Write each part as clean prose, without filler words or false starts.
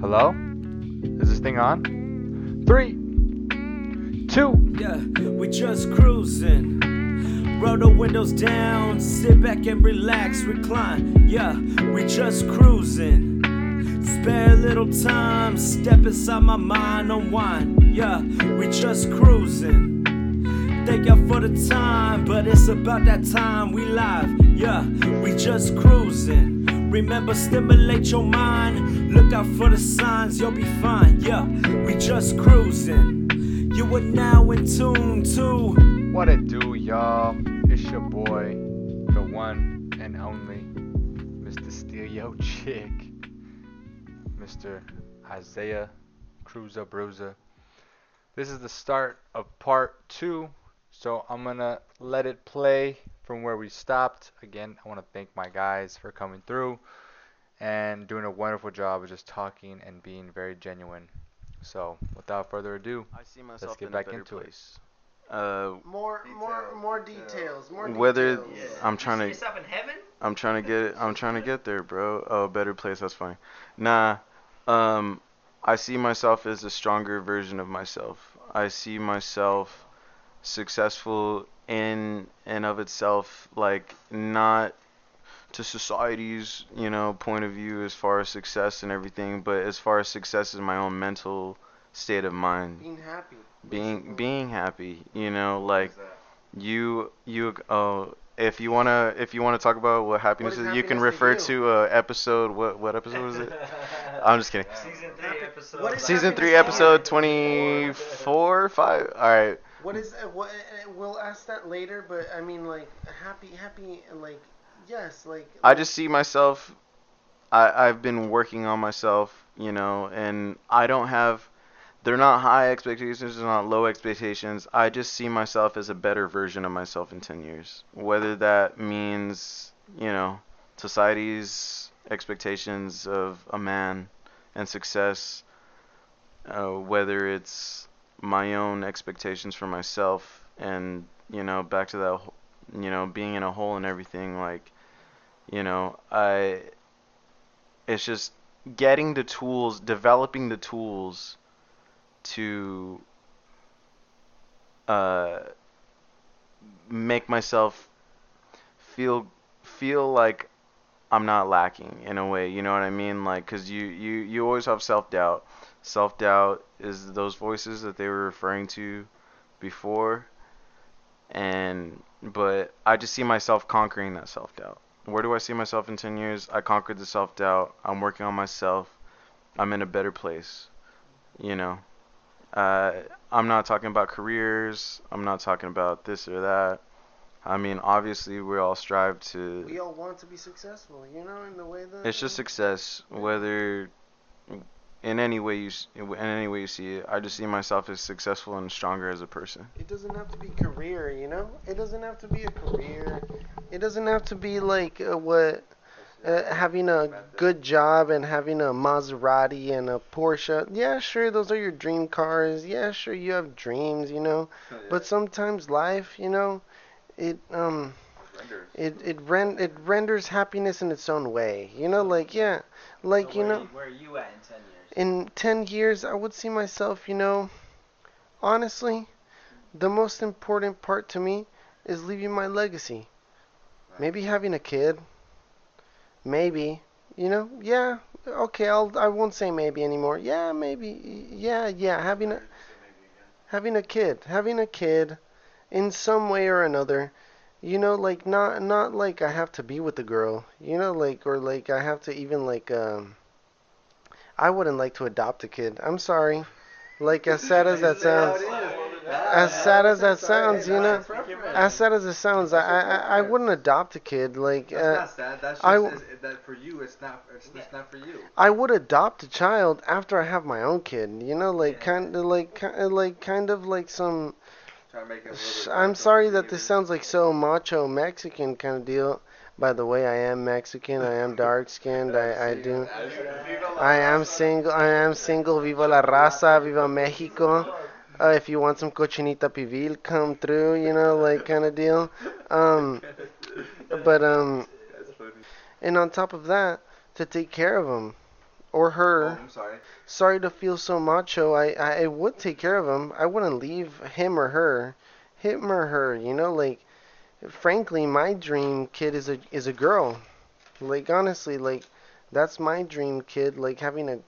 Hello? Is this thing on? 3, 2. Yeah, we just cruising. Roll the windows down, sit back and relax, recline. Yeah, we just cruising. Spare a little time, step inside my mind, unwind. Yeah, we just cruising. Thank y'all for the time, but it's about that time we live. Yeah, we just cruising. Remember, stimulate your mind. Look out for the signs, you'll be fine. Yeah, we just cruising. You are now in tune to what it do, y'all. It's your boy, the one and only Mr. Stereo Chick, Mr. Isaiah Cruiser Bruiser. This is the start of part 2. So I'm going to let it play from where we stopped. Again, I want to thank my guys for coming through and doing a wonderful job of just talking and being very genuine. So without further ado, let's get back into it. More details. Whether yeah. I'm trying to get there, bro. Oh, better place. That's funny. Nah. I see myself as a stronger version of myself. I see myself successful in and of itself, like not to society's, you know, point of view as far as success and everything, but as far as success is my own mental state of mind, being happy, you know, like if you wanna talk about what happiness is, you can refer to episode what episode was it? I'm just kidding. Season 3, episode 24, 5. All right. What we'll ask that later, but I mean, like, happy, and like, yes, like. I just see myself. I've been working on myself, you know, and I don't have. They're not high expectations, they're not low expectations. I just see myself as a better version of myself in 10 years. Whether that means, you know, society's expectations of a man and success, whether it's my own expectations for myself and, you know, back to that, you know, being in a hole and everything, like, you know, it's just getting the tools, developing the tools to make myself feel like I'm not lacking in a way, you know what I mean? Like, because you always have self-doubt. Self-doubt is those voices that they were referring to before, but I just see myself conquering that self-doubt. Where do I see myself in 10 years? I conquered the self-doubt. I'm working on myself. I'm in a better place, you know. I'm not talking about careers. I'm not talking about this or that. I mean, obviously, we all strive to. We all want to be successful, you know, in the way that. It's just success, whether in any way you see it. I just see myself as successful and stronger as a person. It doesn't have to be career, you know. It doesn't have to be a career. It doesn't have to be like having a good job and having a Maserati and a Porsche. Yeah, sure, those are your dream cars. Yeah, sure, you have dreams, you know. Yeah. But sometimes life, you know, it renders happiness in its own way. You know, like, yeah, like, so you know. Where are you at in 10 years? In 10 years, I would see myself, you know, honestly, the most important part to me is leaving my legacy. Right. Maybe having a kid. Maybe, you know, yeah, okay, I won't say maybe anymore. Yeah, maybe, yeah, having a kid in some way or another, you know, like, not like I have to be with the girl, you know, like, or like I have to even like, I wouldn't like to adopt a kid. I'm sorry. Like, as sad as that sounds. As sad as that sounds, you know. As sad as it sounds, I wouldn't adopt a kid. Like, that's not sad. That's just that for you. It's not for you. I would adopt a child after I have my own kid. You know, like, kind of like some. I'm sorry that this sounds like so macho Mexican kind of deal. By the way, I am Mexican. I am dark-skinned. I do. I am single. Viva la raza. Viva Mexico. If you want some cochinita pibil, come through, you know, like, kind of deal. But, and on top of that, to take care of them, or her. Oh, I'm sorry. Sorry to feel so macho. I would take care of him. I wouldn't leave him or her. Him or her, you know, like, frankly, my dream kid is a girl. Like, honestly, like, that's my dream kid, like, having a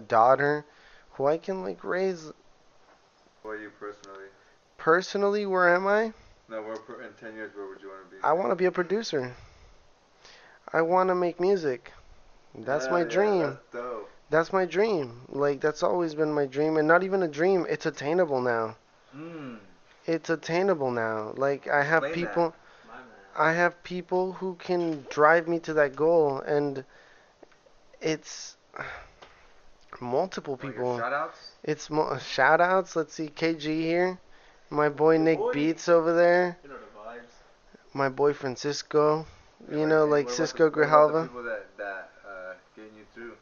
daughter who I can, like, raise. Where are you personally? Personally, where am I? No, in 10 years, where would you want to be? I want to be a producer. I want to make music. That's my dream. That's dope. That's my dream. Like, that's always been my dream, and not even a dream. It's attainable now. Mm. It's attainable now. Like, I have people... I have people who can drive me to that goal, and it's multiple people. Shout-outs? It's shout-outs. Let's see, KG here. My boy Nick Beats over there. You know the vibes. My boy Francisco. Yeah, you know, like Francisco Grijalva. People that getting you through.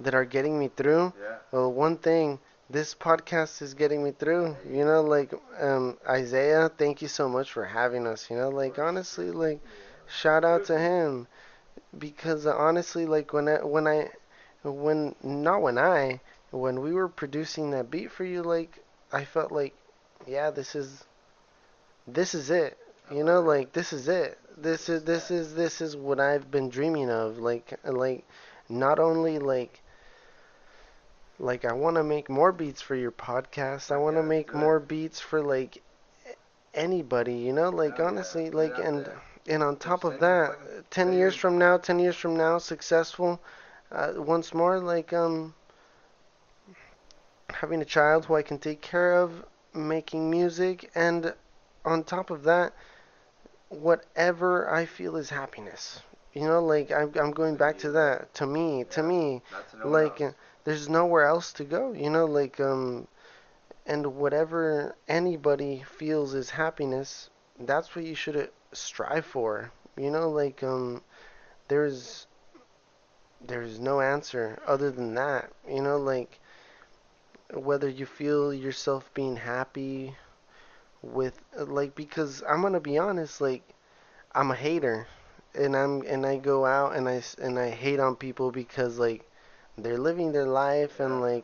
That are getting me through? Yeah. Well, one thing... This podcast is getting me through, you know, like, Isaiah, thank you so much for having us, you know, like, honestly, like, shout out to him, because honestly, like, when we were producing that beat for you, like, I felt like, yeah, this is it, you know, like, this is what I've been dreaming of, like, not only, like I want to make more beats for your podcast. I want to make more beats for like anybody, you know, like honestly, like and on top of that, 10 years from now, successful once more, like having a child who I can take care of, making music, and on top of that, whatever I feel is happiness. You know, like I'm going back to that. To me, like there's nowhere else to go, you know, like, and whatever anybody feels is happiness, that's what you should strive for, you know, like, there's no answer other than that, you know, like, whether you feel yourself being happy with, like, because I'm gonna be honest, like, I'm a hater, and I go out and I hate on people because, like, they're living their life and I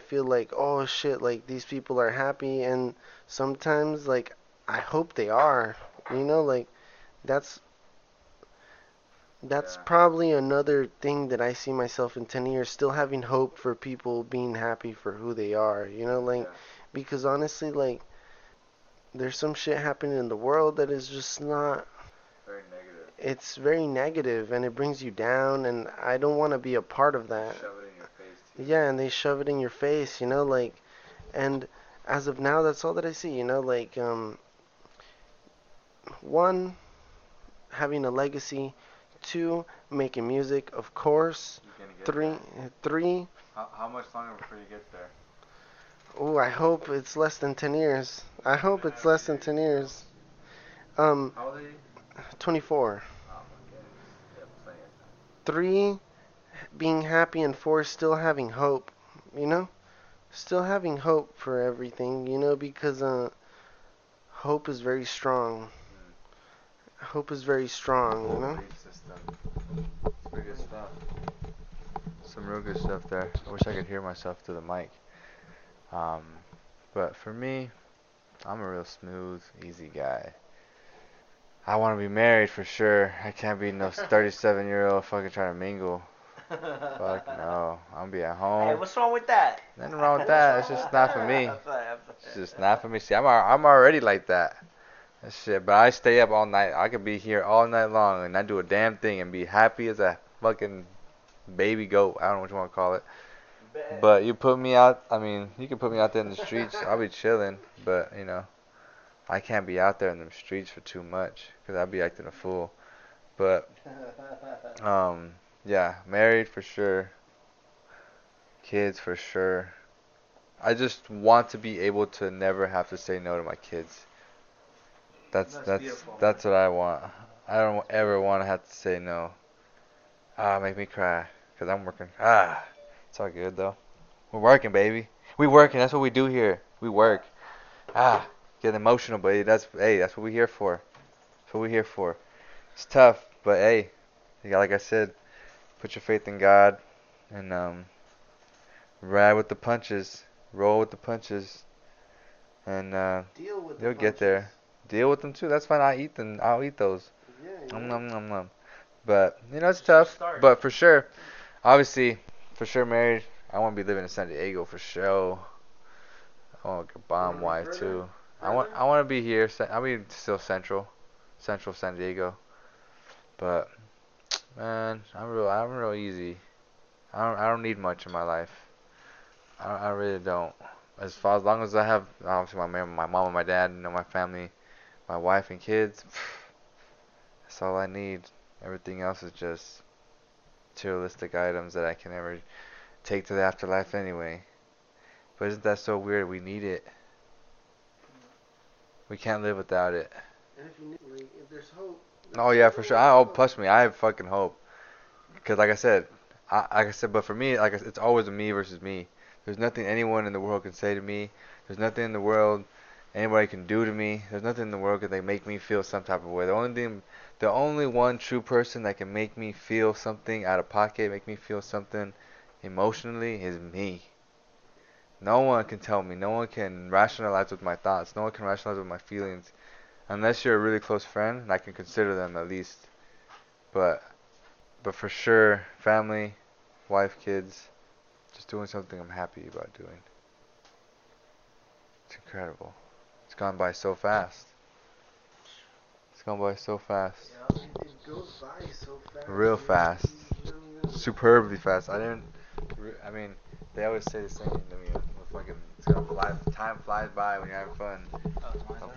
feel like, oh shit, like these people are happy, and sometimes like I hope they are, you know, like that's probably another thing that I see myself in 10 years, still having hope for people being happy for who they are, you know, like because honestly, like there's some shit happening in the world that is just not. It's very negative, and it brings you down, and I don't want to be a part of that. Shove it in your face, too. Yeah, and they shove it in your face, you know, like, and as of now, that's all that I see, you know, like, one, having a legacy, two, making music, of course, three. How much longer before you get there? Oh, I hope it's less than 10 years. I hope it's less than 10 years. How old are you? 24. Three, being happy, and four, still having hope, you know? Still having hope for everything, you know, because hope is very strong. Hope is very strong, you know? It's pretty good stuff. Some real good stuff there. I wish I could hear myself through the mic. But for me, I'm a real smooth, easy guy. I want to be married for sure. I can't be no 37-year-old fucking trying to mingle. Fuck no. I'm going to be at home. Hey, what's wrong with that? Nothing wrong with that. It's just not for me. It's just not for me. See, I'm already like that. That shit. But I stay up all night. I could be here all night long and not do a damn thing and be happy as a fucking baby goat. I don't know what you want to call it. But you put me out. I mean, you can put me out there in the streets. I'll be chilling. But, you know. I can't be out there in them streets for too much, because I'd be acting a fool. But, yeah, married for sure. Kids for sure. I just want to be able to never have to say no to my kids. That's what I want. I don't ever want to have to say no. Make me cry, because I'm working. It's all good, though. We're working, baby. We working. That's what we do here. We work. Get emotional, but hey, that's what we're here for. It's tough, but hey, Yeah, like I said, put your faith in God and ride with the punches, roll with the punches, and deal with you'll get there. Deal with them too. That's fine. I eat them. I'll eat those. Yeah. Nom, nom, nom. But you know it's tough. But for sure, obviously, for sure, married. I want to be living in San Diego for sure. I want a bomb wife too. I want to be here. I mean, still central San Diego. But man, I'm real easy. I don't need much in my life. I really don't. As long as I have obviously my mom and my dad, and my family, my wife and kids. That's all I need. Everything else is just materialistic items that I can never take to the afterlife anyway. But isn't that so weird? We need it. We can't live without it. And if there's hope. Oh yeah, for sure. Plus me, I have fucking hope. Cause like I said, but for me, it's always a me versus me. There's nothing anyone in the world can say to me. There's nothing in the world anybody can do to me. There's nothing in the world that they make me feel some type of way. The only one true person that can make me feel something out of pocket, make me feel something emotionally, is me. No one can tell me. No one can rationalize with my thoughts. No one can rationalize with my feelings. Unless you're a really close friend, and I can consider them at least. But for sure, family, wife, kids, just doing something I'm happy about doing. It's incredible. It's gone by so fast. It's gone by so fast. Yeah, it goes by so fast. Real fast. Superbly fast. I mean, they always say the same to me. Time flies by when you're having fun.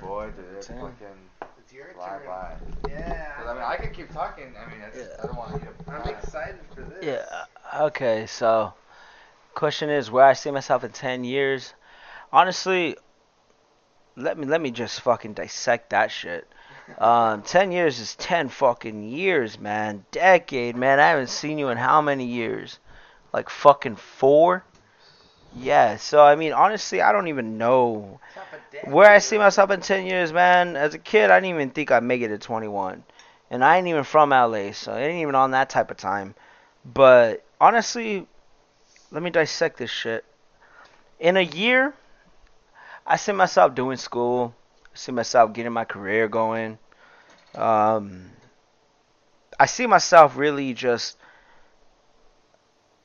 Boy, did it fucking fly by. Yeah. I mean, I can keep talking. I mean, I don't want to get a... I'm excited for this. Yeah. Okay, so question is where I see myself in 10 years. Honestly, let me just fucking dissect that shit. 10 years is 10 fucking years, man. Decade, man. I haven't seen you in how many years? Like fucking 4? Yeah, so I mean, honestly, I don't even know where I see myself in 10 years, man. As a kid, I didn't even think I'd make it to 21. And I ain't even from LA, so I ain't even on that type of time. But honestly, let me dissect this shit. In a year, I see myself doing school. I see myself getting my career going. I see myself really just...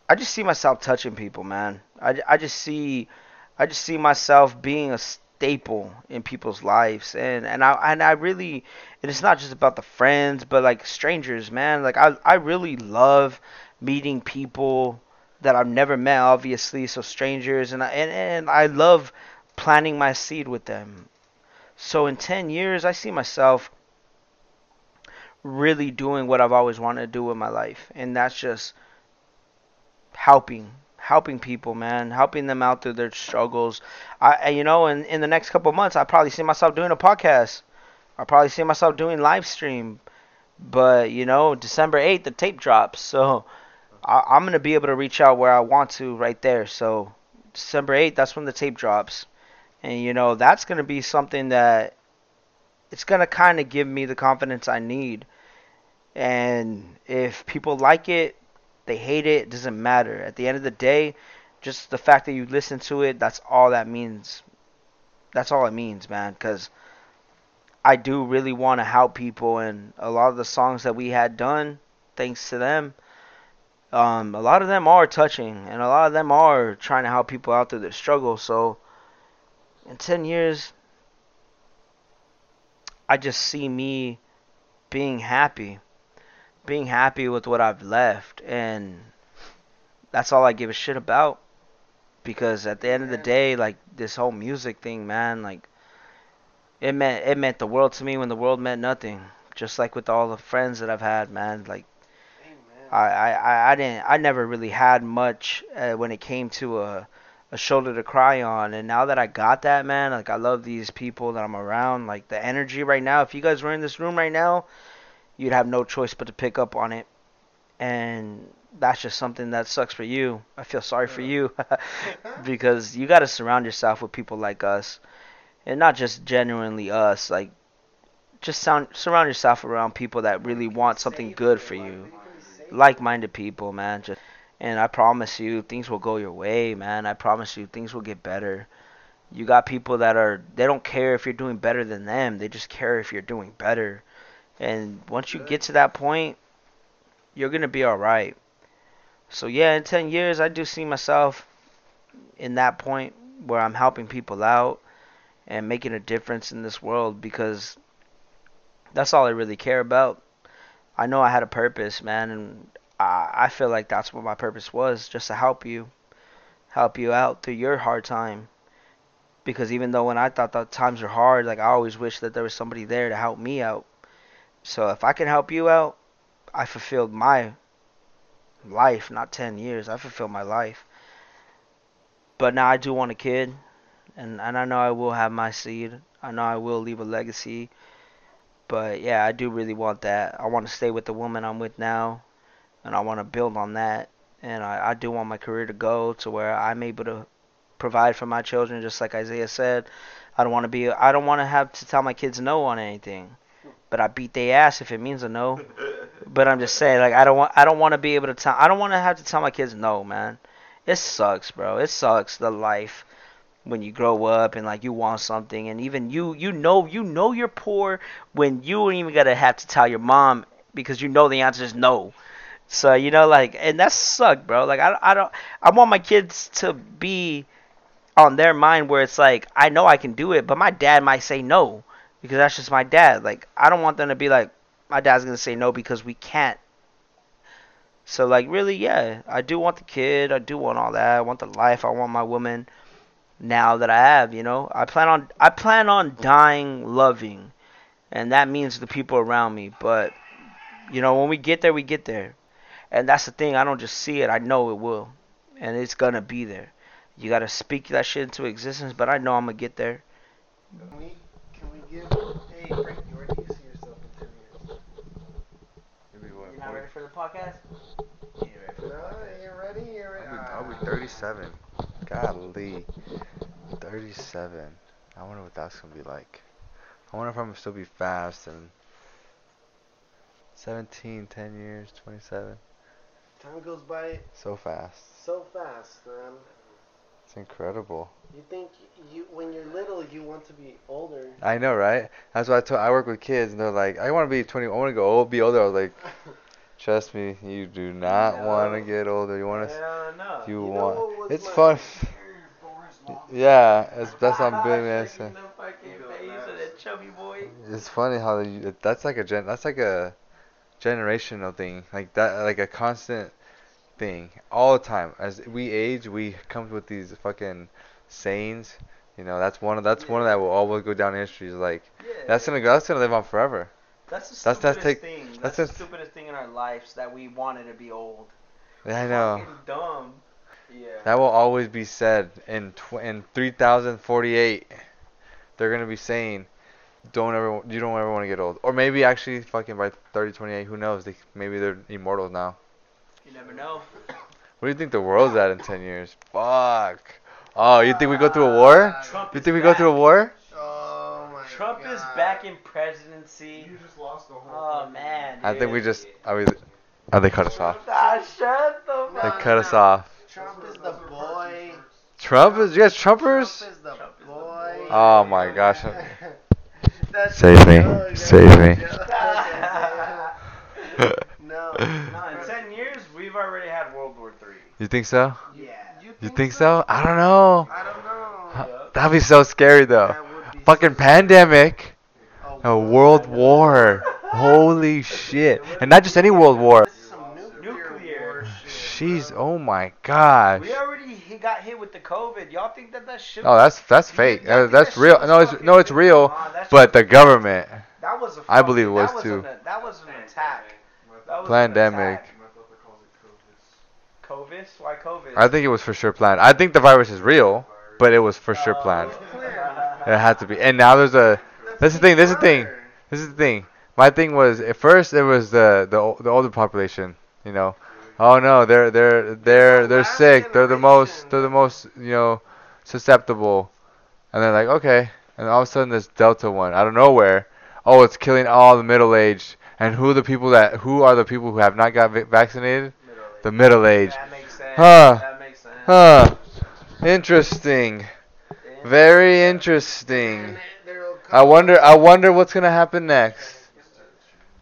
I just see myself touching people, man. I just see myself being a staple in people's lives, and I really, and it's not just about the friends, but like strangers, man. Like I really love meeting people that I've never met, obviously, so strangers, and I love planting my seed with them. So in 10 years, I see myself really doing what I've always wanted to do in my life, and that's just helping people, man, helping them out through their struggles. In the next couple of months, I probably see myself doing a podcast. I probably see myself doing live stream. But December 8th, the tape drops, so I'm gonna be able to reach out where I want to right there. So December 8th, that's when the tape drops, and that's gonna be something that it's gonna kind of give me the confidence I need. And if people like it, they hate it, it doesn't matter. At the end of the day, just the fact that you listen to it, that's all that means. That's all it means, man, because I do really want to help people. And a lot of the songs that we had done, thanks to them, a lot of them are touching, and a lot of them are trying to help people out through their struggle. So in 10 years, I just see me being happy with what I've left, and that's all I give a shit about, because at the end of the day, like, this whole music thing, man, like, it meant the world to me when the world meant nothing, just like with all the friends that I've had, man. Like, I never really had much when it came to a shoulder to cry on, and now that I got that, man, like, I love these people that I'm around. Like, the energy right now, if you guys were in this room right now, you'd have no choice but to pick up on it. And that's just something that sucks for you. I feel sorry for you because you got to surround yourself with people like us, and not just genuinely us. Like, just surround yourself around people that really want something good for you. like-minded people, man. And I promise you, things will go your way, man. I promise you, things will get better. You got people that they don't care if you're doing better than them. They just care if you're doing better. And once you get to that point, you're going to be all right. So, yeah, in 10 years, I do see myself in that point where I'm helping people out and making a difference in this world, because that's all I really care about. I know I had a purpose, man, and I feel like that's what my purpose was, just to help you out through your hard time. Because even though when I thought that times were hard, like, I always wished that there was somebody there to help me out. So if I can help you out, I fulfilled my life, not 10 years. I fulfilled my life. But now I do want a kid, and I know I will have my seed. I know I will leave a legacy. But, yeah, I do really want that. I want to stay with the woman I'm with now, and I want to build on that. And I do want my career to go to where I'm able to provide for my children, just like Isaiah said. I don't want to have to tell my kids no on anything. But I beat their ass if it means a no. But I'm just saying, like, I don't want to be able to tell. I don't want to have to tell my kids no, man. It sucks, bro. It sucks, the life, when you grow up and, like, you want something, and even you know you're poor when you don't even gotta have to tell your mom, because you know the answer is no. So, you know, like, and that sucked, bro. Like, I want my kids to be on their mind where it's like, I know I can do it, but my dad might say no, because that's just my dad. Like, I don't want them to be like, my dad's gonna say no because we can't. So, like, really, yeah, I do want the kid. I do want all that. I want the life. I want my woman. Now that I have, you know, I plan on dying loving, and that means the people around me. But, you know, when we get there, and that's the thing. I don't just see it; I know it will, and it's gonna be there. You gotta speak that shit into existence. But I know I'm gonna get there. Can we give? Hey, Frankie, where do you see yourself in 10 years? You're not ready for the podcast. You're ready. I'll be 37. Golly, 37. I wonder what that's gonna be like. I wonder if I'm gonna still be fast and 17, 10 years, 27. Time goes by so fast, man. It's incredible. You think when you're little, you want to be older. I know, right? That's why I work with kids, and they're like, I want to be 20. I want to go old, be older. I was like, trust me, you do not want to get older. You want to. You want. It's like fun. Yeah, that's what I'm doing. It's funny how that's like a generational thing. Like that, like a constant thing all the time. As we age, we come with these fucking sayings. You know, that's one that will always go down in history. Is like that's gonna live on forever. That's the stupidest thing. That's the stupidest thing in our lives, that we wanted to be old. I know. Fucking dumb. Yeah. That will always be said in 3048. They're gonna be saying, you don't ever want to get old. Or maybe actually fucking by 3028, who knows? Maybe they're immortal now. You never know. What do you think the world's at in 10 years? Fuck. Oh, you think we go through a war? Trump is back in presidency. You just lost the whole thing. Oh, man, dude. I think we just... they cut us off. Shut the fuck up. They cut us off. Trump is the boy. Trump is... You guys Trumpers? Trump is the boy. Oh, my gosh. Save me. No, in 10 years, we've already had World War III. You think so? Yeah. You think so? I don't know. That'd be so scary, though. Fucking pandemic, a world war. Holy shit! And not just any world war. Nuclear. Jeez, oh my gosh. We already got hit with the COVID. Y'all think that shit? Oh, that's fake. That's real. No, it's real. But the government. I believe it was too. That was an attack. Pandemic. COVID? Why COVID? I think it was for sure planned. I think the virus is real, but it was for sure planned. It had to be. And now there's a... This is the thing. My thing was, at first it was the older population, you know. Oh no, they're sick. They're the most, you know, susceptible. And they're like, okay. And all of a sudden this Delta one out of nowhere. Oh, it's killing all the middle-aged. And who are the people who have not got vaccinated? The middle age. That makes sense. Interesting. Very interesting. I wonder what's gonna happen next.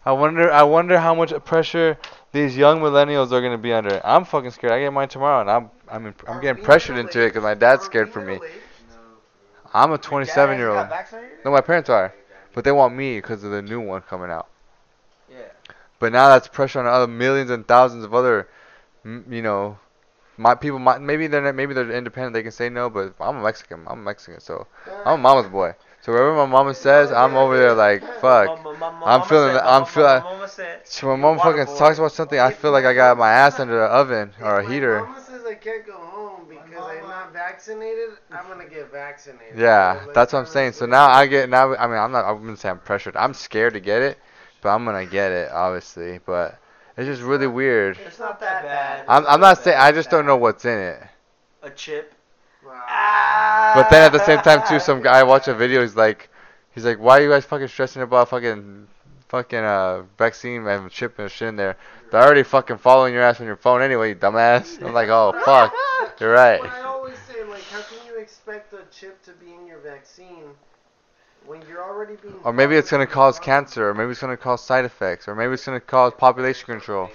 I wonder how much pressure these young millennials are gonna be under. I'm fucking scared. I get mine tomorrow, and I'm getting pressured into it because my dad's scared for me. I'm a 27-year-old. No, my parents are, but they want me because of the new one coming out. Yeah. But now that's pressure on other millions and thousands of other, my people. Maybe they're independent. They can say no, but I'm a Mexican, so I'm a mama's boy. So wherever my mama says, I'm over there like, fuck. I'm feeling that. When mama fucking talks about something, I feel like I got my ass under the oven or a heater. Mama says I can't go home because I'm not vaccinated. I'm gonna get vaccinated. Yeah, that's what I'm saying. So now I'm gonna say I'm pressured. I'm scared to get it, but I'm gonna get it, obviously. But it's just really weird. It's not that bad. I'm not saying. I just don't know what's in it. A chip. Wow. But then at the same time too, some guy watched a video. He's like, why are you guys fucking stressing about fucking vaccine and chip and shit in there? They're already fucking following your ass on your phone anyway, you dumbass. I'm like, oh fuck, you're right. Well, I always say, like, how can you expect a chip to be in your vaccine when you're already being? Or maybe it's gonna cause cancer, or maybe it's gonna cause side effects, or maybe it's gonna cause population control.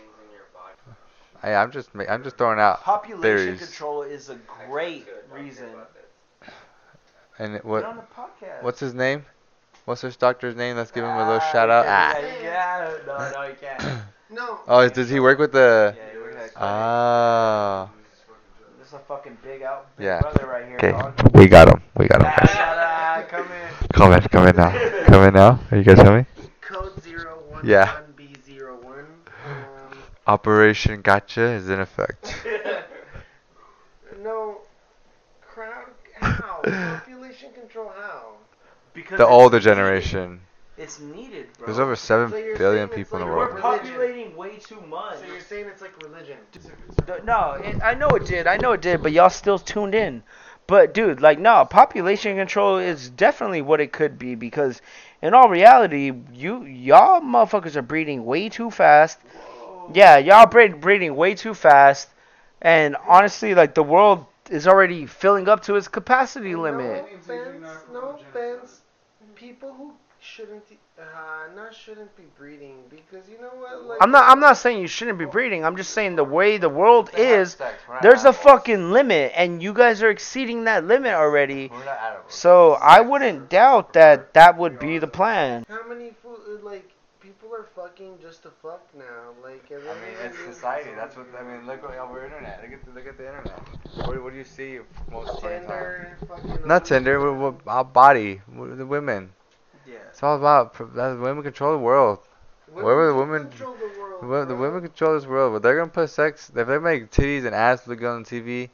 Hey, I'm just throwing out population theories. Control is a great reason. And what's his name? What's his doctor's name? Let's give him a little shout out. No, you can't. No. Oh, does he work with the? Yeah, he works. Oh. This is a fucking big brother right here. Okay, we got him. Come in now. Come in now. Are you guys coming? Code 011. Yeah. Operation Gotcha is in effect. No, crowd, how? Population control, how? Because the older generation. It's needed, bro. There's over 7 billion people in the world. We're populating way too much. So you're saying it's like religion. No, I know it did, but y'all still tuned in. But, dude, like, no, population control is definitely what it could be, because in all reality, y'all motherfuckers are breeding way too fast. Yeah, y'all breeding way too fast, and honestly, like, the world is already filling up to its capacity limit. No offense, people who shouldn't be breeding, because you know what? Like, I'm not saying you shouldn't be breeding. I'm just saying the way the world is, there's a fucking limit, and you guys are exceeding that limit already. So I wouldn't doubt that would be the plan. How many people are fucking just to fuck now, like. It's society. That's what I mean. Look over internet. Look at the internet. What do you see most Tinder, fucking. Not Tinder. Our body. The women. Yeah. It's all about that. Women control the world. The women control this world. But they're gonna put sex. If they make titties and ass look good on TV,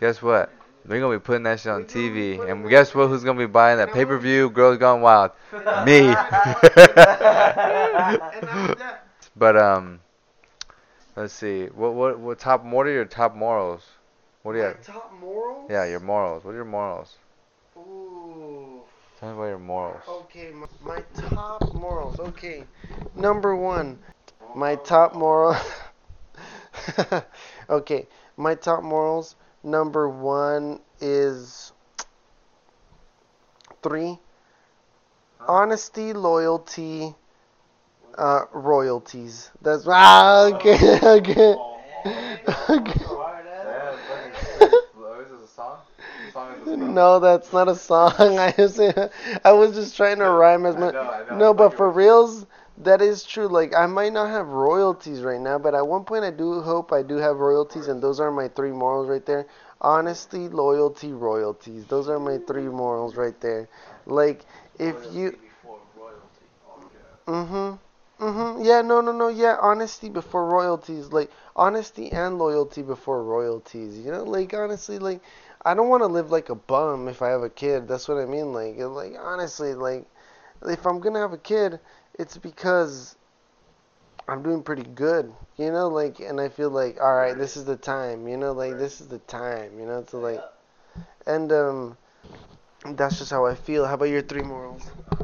guess what? They're going to be putting that shit on TV. And guess what? Who's going to be buying that pay-per-view? Girls Gone Wild. Me. But, let's see. What are your top morals? What do you have? Top morals? Yeah, your morals. What are your morals? Ooh. Tell me about your morals. Okay, my top morals. Okay. Number one. My top moral. Okay. My top morals. Number one is honesty, loyalty, royalties. That's okay. No, that's not a song. I was just trying to rhyme as much. No, but for reals, that is true. Like, I might not have royalties right now, but at one point I do hope I do have royalties, and those are my three morals right there. Honesty, loyalty, royalties. Those are my three morals right there. Like, if you... Yeah, no. Yeah, honesty before royalties. Like, honesty and loyalty before royalties. You know, like, honestly, like, I don't want to live like a bum if I have a kid. That's what I mean. Like honestly, like, if I'm going to have a kid... It's because I'm doing pretty good, you know, like, and I feel like, all right, this is the time, you know, like, this is the time, you know, to, like, and, that's just how I feel. How about your three morals? I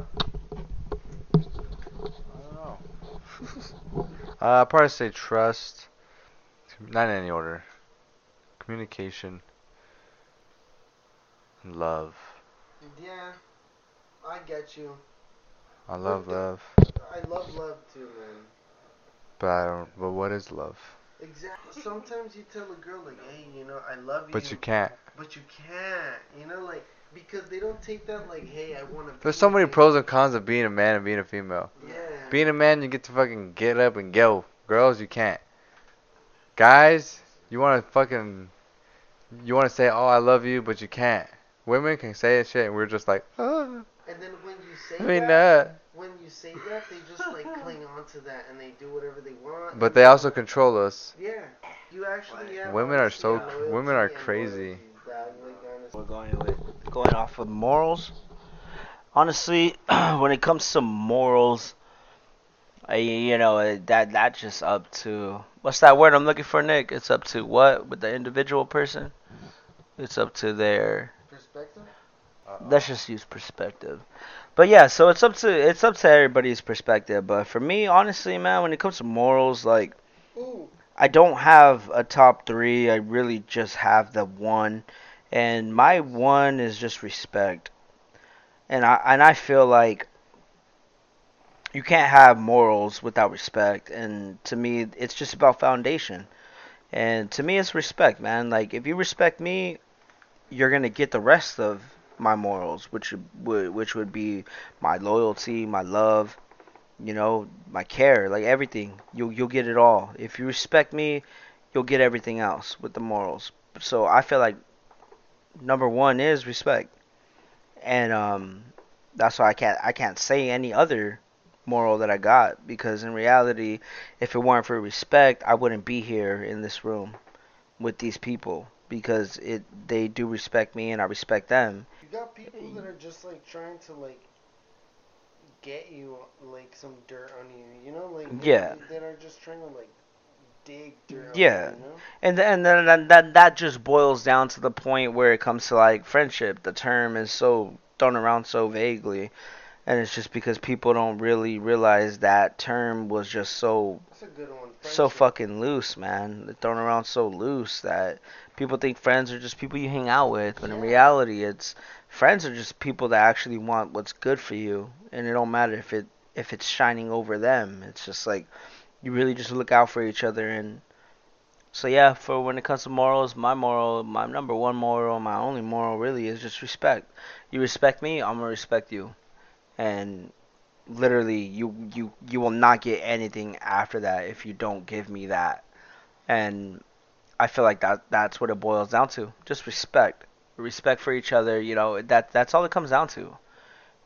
don't know. I'll probably say trust. Not in any order. Communication. Love. Yeah, I get you. I love love. I love love too, man. But I don't. But what is love? Exactly. Sometimes you tell a girl like, hey, you know, I love you. But you can't. But you can't. You know, like, because they don't take that like, hey, I want to. There's so many pros and cons of being a man and being a female. Yeah. Being a man, you get to fucking get up and go. Girls, you can't. Guys, you want to fucking, you want to say, oh, I love you, but you can't. Women can say that shit, and we're just like, oh. And then when you say when you say that, they just like cling on to that, and they do whatever they want. But they also control us. Yeah, you actually. Have women are so women are crazy. We're going off with morals. Honestly, when it comes to morals, you know that's just up to what's that word I'm looking for, Nick? It's up to what with the individual person. It's up to their. Perspective? Let's just use perspective. But yeah, so it's up to everybody's perspective. But for me, honestly, man, when it comes to morals, like, I don't have a top three. I really just have the one, and my one is just respect. And I feel like you can't have morals without respect. And to me, it's just about foundation. And to me, it's respect, man. Like, if you respect me, you're gonna get the rest of my morals, which would be my loyalty, my love, you know, my care, like everything. You'll get it all. If you respect me, you'll get everything else with the morals. So I feel like number one is respect, and that's why I can't say any other moral that I got, because in reality, if it weren't for respect, I wouldn't be here in this room with these people. Because they do respect me and I respect them. You got people that are just like trying to like get you like some dirt on you, you know, like yeah. That are just trying to like dig dirt. Yeah, on you, you know? and then that just boils down to the point where it comes to like friendship. The term is so thrown around so vaguely, and it's just because people don't really realize that term was just so. That's a good one. So fucking loose, man. They're thrown around so loose that people think friends are just people you hang out with, but in reality, it's friends are just people that actually want what's good for you, and it don't matter if it's shining over them. It's just like you really just look out for each other, and so yeah. For when it comes to morals, my number one moral, my only moral really is just respect. You respect me, I'm gonna respect you, and. Literally, you will not get anything after that if you don't give me that, and I feel like that's what it boils down to. Just respect for each other. You know, that's all it comes down to,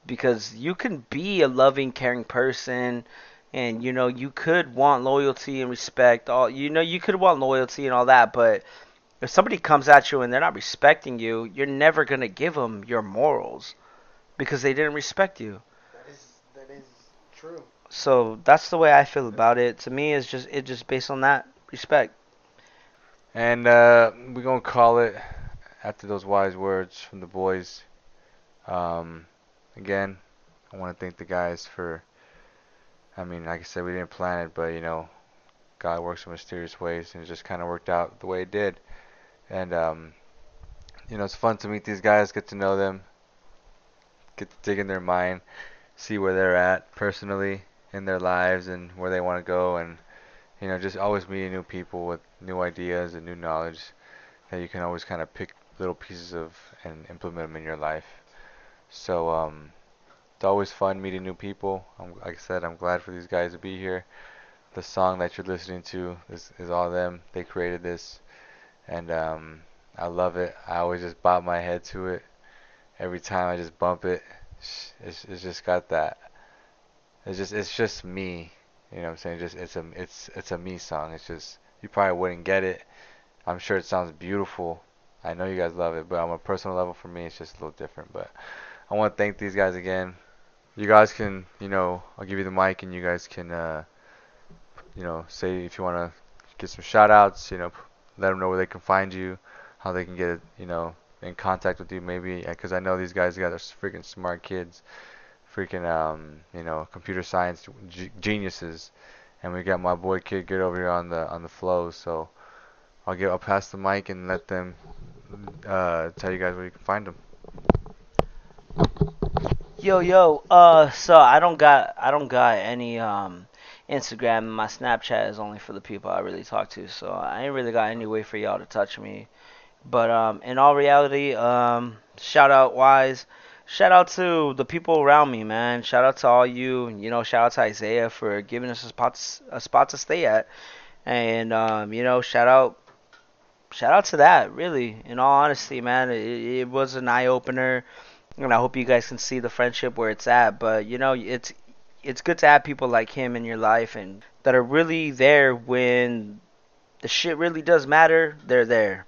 because you can be a loving, caring person, and you know you could want loyalty and respect. All you know, you could want loyalty and all that, but if somebody comes at you and they're not respecting you, you're never gonna give them your morals because they didn't respect you. True. So that's the way I feel about it. To me, it's just based on that respect. And we're gonna call it after those wise words from the boys. Again, I want to thank the guys for. I mean, like I said, we didn't plan it, but you know, God works in mysterious ways, and it just kind of worked out the way it did. And you know, it's fun to meet these guys, get to know them, get to dig in their mind. See where they're at personally in their lives and where they want to go, and you know, just always meeting new people with new ideas and new knowledge that you can always kind of pick little pieces of and implement them in your life. So it's always fun meeting new people. Like I said, I'm glad for these guys to be here. The song that you're listening to is all them. They created this, and I love it. I always just bob my head to it. Every time I just bump it. It's just got that. It's just me, you know what I'm saying? Just it's a me song. It's just, you probably wouldn't get it. I'm sure it sounds beautiful. I know you guys love it, but on a personal level for me, it's just a little different. But I want to thank these guys again. You guys can, you know, I'll give you the mic, and you guys can, you know, say if you want to get some shout outs, you know, let them know where they can find you, how they can get, you know, in contact with you, maybe, because I know these guys are freaking smart kids, freaking you know, computer science geniuses, and we got my boy Kid Good over here on the flow. So I'll pass the mic and let them tell you guys where you can find them. Yo. So I don't got any Instagram. And my Snapchat is only for the people I really talk to. So I ain't really got any way for y'all to touch me. But in all reality, shout out to the people around me, man. Shout out to all you. You know, shout out to Isaiah for giving us a spot to stay at. And you know, shout out to that. Really, in all honesty, man, it was an eye opener. And I hope you guys can see the friendship where it's at. But, you know, it's good to have people like him in your life and that are really there when the shit really does matter. They're there.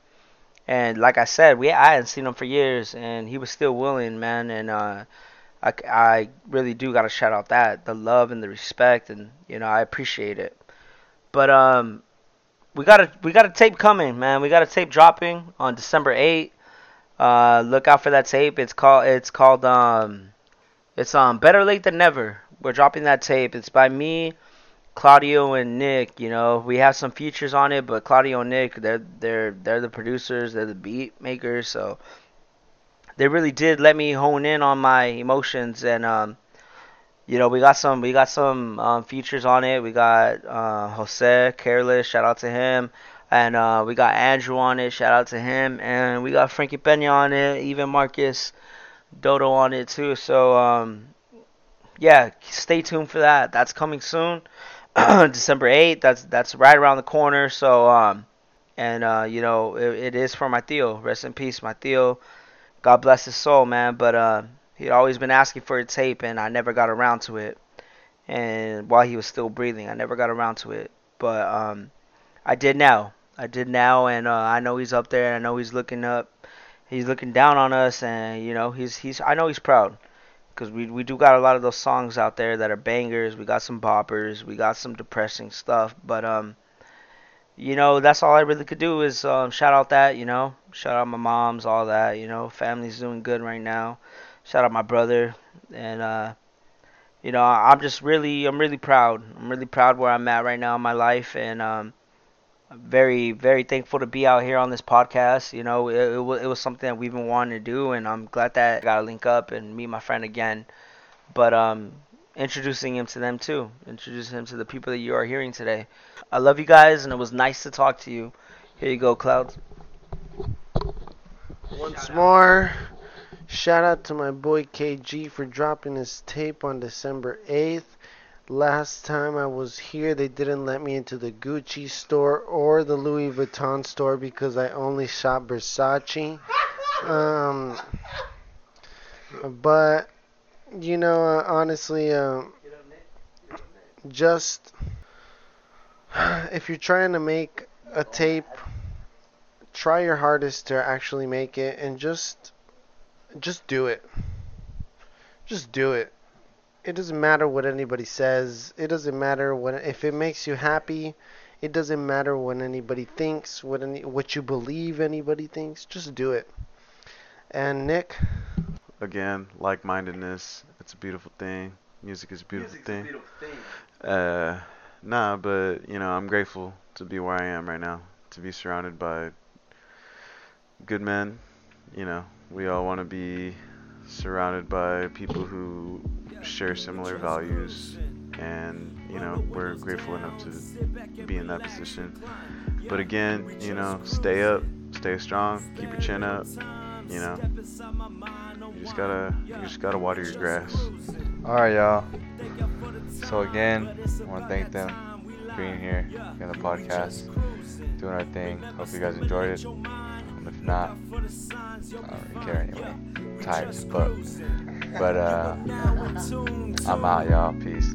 And like I said, I hadn't seen him for years, and he was still willing, man. And I really do got to shout out the love and the respect, and, you know, I appreciate it. But we got a tape coming, man. We got a tape dropping on December 8th. Look out for that tape. It's Better Late Than Never. We're dropping that tape. It's by me, Claudio, and Nick. You know, we have some features on it, but Claudio and Nick, they're the producers, they're the beat makers, so they really did let me hone in on my emotions. And you know, we got some features on it. We got Jose Careless, shout out to him. And we got Andrew on it, shout out to him. And we got Frankie Peña on it, even Marcus Dodo on it too. So, yeah, stay tuned for that. That's coming soon, December 8th. That's right around the corner. So, you know, it is for my tío. Rest in peace, my tío. God bless his soul, man. But he'd always been asking for a tape, and I never got around to it. And while he was still breathing, I never got around to it. But I did now. And I know he's up there, and I know he's looking up. He's looking down on us, and you know, he's I know he's proud, because we do got a lot of those songs out there that are bangers. We got some boppers, we got some depressing stuff, but you know, that's all I really could do is shout out that, you know, shout out my mom's, all that, you know, family's doing good right now. Shout out my brother, and you know, I'm really proud. I'm really proud where I'm at right now in my life, and very, very thankful to be out here on this podcast. You know, it was something that we've been wanting to do, and I'm glad that I got to link up and meet my friend again. But introducing him to them too, introducing him to the people that you are hearing today. I love you guys, and it was nice to talk to you. Here you go, Cloud. Shout out to my boy KG for dropping his tape on December 8th. Last time I was here, they didn't let me into the Gucci store or the Louis Vuitton store because I only shop Versace. But, you know, honestly, just if you're trying to make a tape, try your hardest to actually make it, and just do it. Just do it. It doesn't matter what anybody says. It doesn't matter if it makes you happy. It doesn't matter what anybody thinks, what you believe anybody thinks. Just do it. And Nick? Again, like-mindedness. It's a beautiful thing. Music is a beautiful thing. But, you know, I'm grateful to be where I am right now. To be surrounded by good men. You know, we all want to be surrounded by people who share similar values, and you know, we're grateful enough to be in that position. But again, you know, stay up, stay strong, keep your chin up. You know, you just gotta water your grass. All right, y'all. So again, I want to thank them for being here on the podcast, doing our thing. Hope you guys enjoyed it. If not, I don't care anyway. I'm tired as fuck. But I'm out, y'all. Peace.